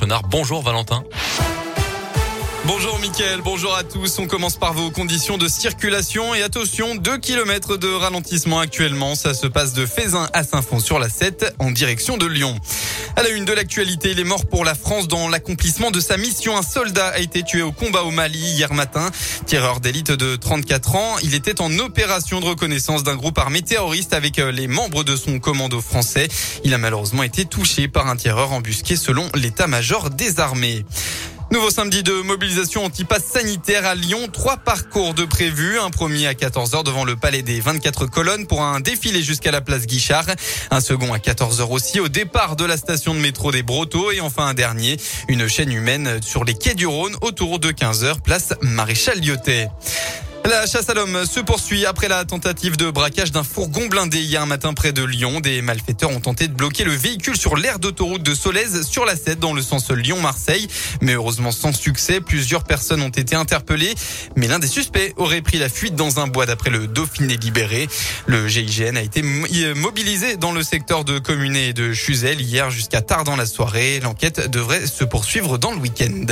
Chenard. Bonjour Valentin. Bonjour Mickaël, bonjour à tous. On commence par vos conditions de circulation et attention, 2 km de ralentissement actuellement. Ça se passe de Fézin à Saint-Fons sur la 7 en direction de Lyon. À la une de l'actualité, les morts pour la France dans l'accomplissement de sa mission. Un soldat a été tué au combat au Mali hier matin. Tireur d'élite de 34 ans, il était en opération de reconnaissance d'un groupe armé terroriste avec les membres de son commando français. Il a malheureusement été touché par un tireur embusqué selon l'état-major des armées. Nouveau samedi de mobilisation anti-pass sanitaire à Lyon. 3 parcours de prévus. Un premier à 14h devant le palais des 24 colonnes pour un défilé jusqu'à la place Guichard. Un second à 14h aussi au départ de la station de métro des Brotteaux. Et enfin un dernier, une chaîne humaine sur les quais du Rhône autour de 15h, place Maréchal Liotet. La chasse à l'homme se poursuit après la tentative de braquage d'un fourgon blindé hier matin près de Lyon. Des malfaiteurs ont tenté de bloquer le véhicule sur l'aire d'autoroute de Solaize sur la 7 dans le sens Lyon-Marseille. Mais heureusement sans succès, plusieurs personnes ont été interpellées. Mais l'un des suspects aurait pris la fuite dans un bois d'après le Dauphiné libéré. Le GIGN a été mobilisé dans le secteur de Communay et de Chuzelles hier jusqu'à tard dans la soirée. L'enquête devrait se poursuivre dans le week-end.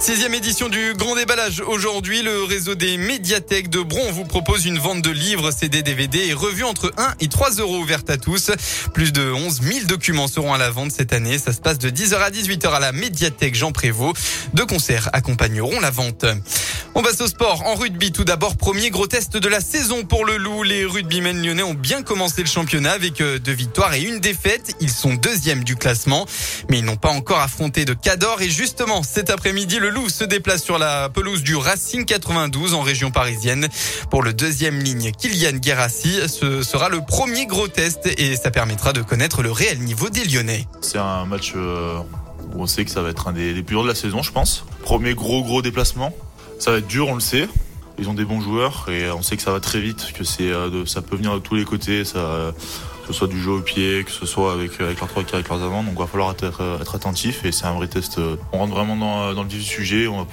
6e édition du Grand Déballage. Aujourd'hui, le réseau des médiathèques de Bron vous propose une vente de livres, CD, DVD et revues entre 1 et 3 euros ouvertes à tous. Plus de 11 000 documents seront à la vente cette année. Ça se passe de 10h à 18h à la médiathèque Jean Prévost. 2 concerts accompagneront la vente. On passe au sport. En rugby, tout d'abord, premier gros test de la saison pour le Lou. Les rugbymen lyonnais ont bien commencé le championnat avec 2 victoires et 1 défaite. Ils sont 2e du classement, mais ils n'ont pas encore affronté de Cador. Et justement, cet après-midi, le Lou se déplace sur la pelouse du Racing 92 en région parisienne. Pour le 2e ligne, Kylian Guérassi, ce sera le premier gros test et ça permettra de connaître le réel niveau des Lyonnais. C'est un match où on sait que ça va être un des plus durs de la saison, je pense. Premier gros déplacement. Ça va être dur, on le sait. Ils ont des bons joueurs et on sait que ça va très vite, que ça peut venir de tous les côtés, que ce soit du jeu au pied, que ce soit avec leurs trois quarts, avec leurs avants. Donc il va falloir être attentif et c'est un vrai test. On rentre vraiment dans le vif du sujet, on va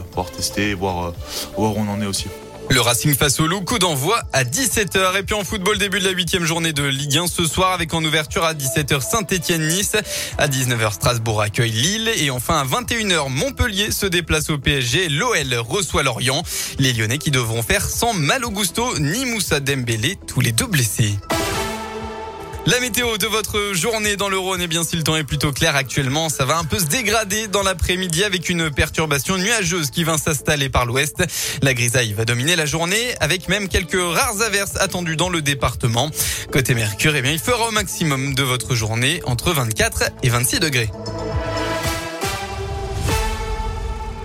pouvoir tester et voir où on en est aussi. Le Racing face au Loup, coup d'envoi à 17h. Et puis en football, début de la 8e journée de Ligue 1 ce soir avec en ouverture à 17h Saint-Étienne-Nice. À 19h, Strasbourg accueille Lille. Et enfin à 21h, Montpellier se déplace au PSG. L'OL reçoit Lorient. Les Lyonnais qui devront faire sans Malo Gusto ni Moussa Dembélé, tous les 2 blessés. La météo de votre journée dans le Rhône, eh bien, si le temps est plutôt clair actuellement, ça va un peu se dégrader dans l'après-midi avec une perturbation nuageuse qui va s'installer par l'ouest. La grisaille va dominer la journée avec même quelques rares averses attendues dans le département. Côté Mercure, eh bien, il fera au maximum de votre journée entre 24 et 26 degrés.